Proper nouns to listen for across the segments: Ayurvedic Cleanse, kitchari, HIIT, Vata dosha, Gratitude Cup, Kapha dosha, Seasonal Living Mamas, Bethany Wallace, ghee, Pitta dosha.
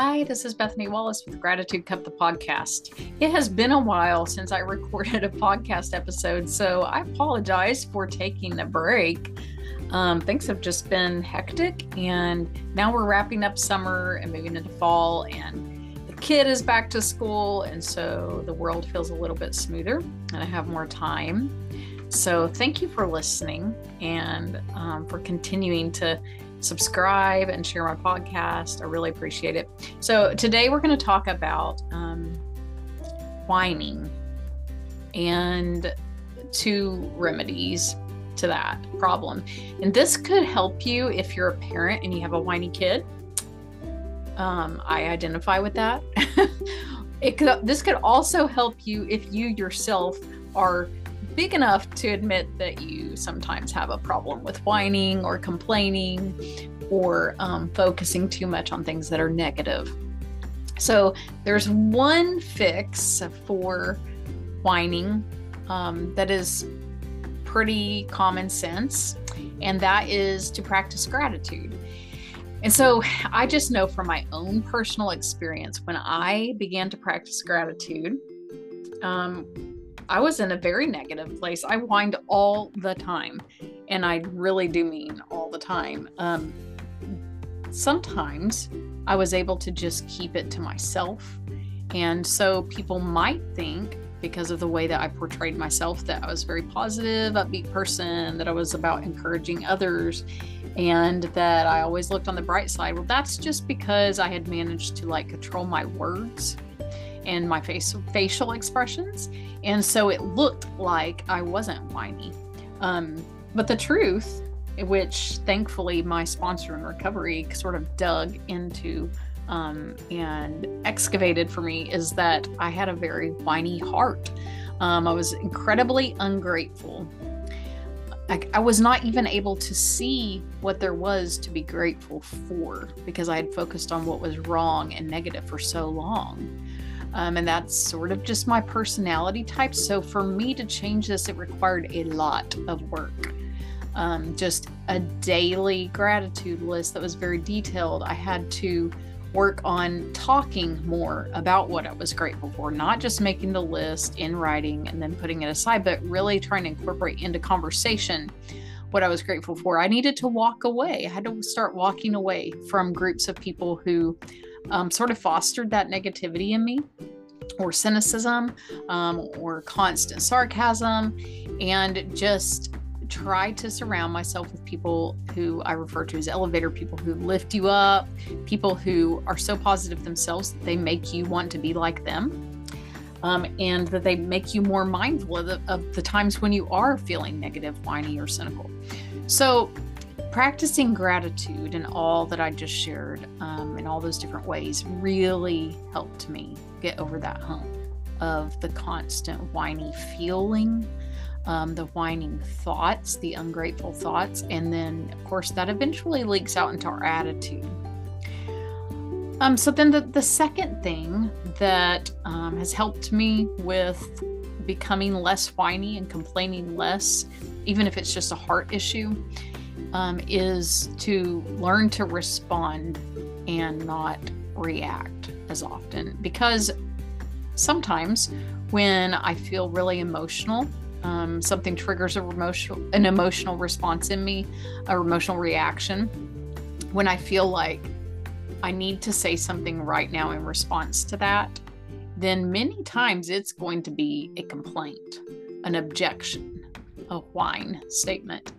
Hi, this is Bethany Wallace with Gratitude Cup, the podcast. It has been a while since I recorded a podcast episode, so I apologize for taking a break. Things have just been hectic, and now we're wrapping up summer and moving into fall, and the kid is back to school, and so the world feels a little bit smoother, and I have more time. So thank you for listening and for continuing to subscribe and share my podcast. I really appreciate it. So today we're going to talk about whining and two remedies to that problem. And this could help you if you're a parent and you have a whiny kid. I identify with that. This could also help you if you yourself are big enough to admit that you sometimes have a problem with whining or complaining or focusing too much on things that are negative. So there's one fix for whining that is pretty common sense, and that is to practice gratitude. And so I just know from my own personal experience, when I began to practice gratitude, I was in a very negative place. I whined all the time, and I really do mean all the time. Sometimes I was able to just keep it to myself. And so people might think, because of the way that I portrayed myself, that I was a very positive, upbeat person, that I was about encouraging others, and that I always looked on the bright side. Well, that's just because I had managed to control my words and my facial expressions. And so it looked like I wasn't whiny. But the truth, which thankfully my sponsor in recovery sort of dug into and excavated for me, is that I had a very whiny heart. I was incredibly ungrateful. I was not even able to see what there was to be grateful for, because I had focused on what was wrong and negative for so long. And that's sort of just my personality type. So for me to change this, it required a lot of work. Just a daily gratitude list that was very detailed. I had to work on talking more about what I was grateful for, not just making the list in writing and then putting it aside, but really trying to incorporate into conversation what I was grateful for. I needed to walk away. I had to start walking away from groups of people who sort of fostered that negativity in me, or cynicism, or constant sarcasm, and just try to surround myself with people who I refer to as elevator people, who lift you up, people who are so positive themselves that they make you want to be like them, and that they make you more mindful of the times when you are feeling negative, whiny, or cynical. So practicing gratitude and all that I just shared in all those different ways really helped me get over that hump of the constant whiny feeling, the whining thoughts, the ungrateful thoughts, and then of course that eventually leaks out into our attitude. So then the second thing that has helped me with becoming less whiny and complaining less, even if it's just a heart issue, is to learn to respond and not react as often. Because sometimes when I feel really emotional, something triggers an emotional response in me, an emotional reaction, when I feel like I need to say something right now in response to that, then many times it's going to be a complaint, an objection, a whine statement.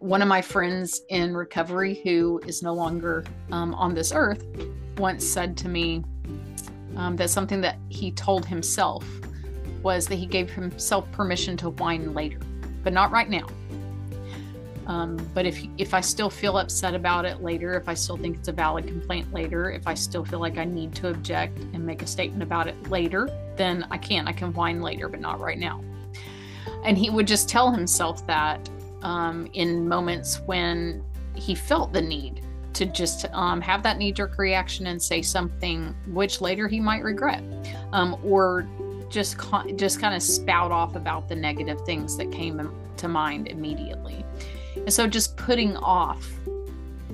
One of my friends in recovery, who is no longer on this earth, once said to me that something that he told himself was that he gave himself permission to whine later, but not right now. But if I still feel upset about it later, if I still think it's a valid complaint later, if I still feel like I need to object and make a statement about it later, then I can whine later, but not right now. And he would just tell himself that in moments when he felt the need to just have that knee-jerk reaction and say something which later he might regret, or just kind of spout off about the negative things that came to mind immediately. And so just putting off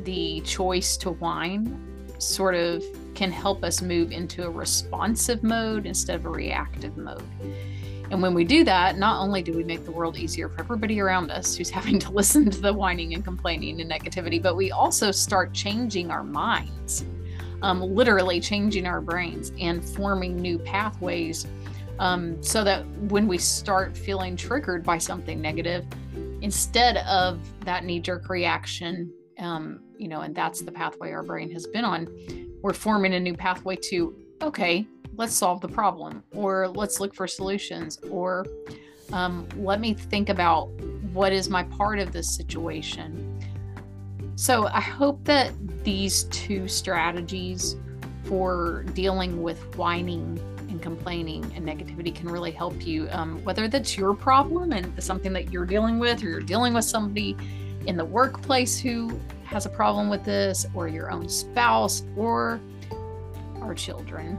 the choice to whine sort of can help us move into a responsive mode instead of a reactive mode. And when we do that, not only do we make the world easier for everybody around us who's having to listen to the whining and complaining and negativity, but we also start changing our minds, literally changing our brains and forming new pathways so that when we start feeling triggered by something negative, instead of that knee-jerk reaction, and that's the pathway our brain has been on, we're forming a new pathway to, okay, let's solve the problem, or let's look for solutions, or let me think about what is my part of this situation. So I hope that these two strategies for dealing with whining and complaining and negativity can really help you, whether that's your problem and something that you're dealing with, or you're dealing with somebody in the workplace who has a problem with this, or your own spouse, or our children.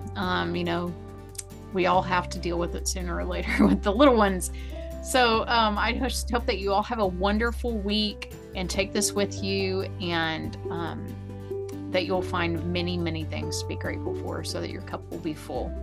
We all have to deal with it sooner or later with the little ones. So I just hope that you all have a wonderful week and take this with you, and that you'll find many, many things to be grateful for so that your cup will be full.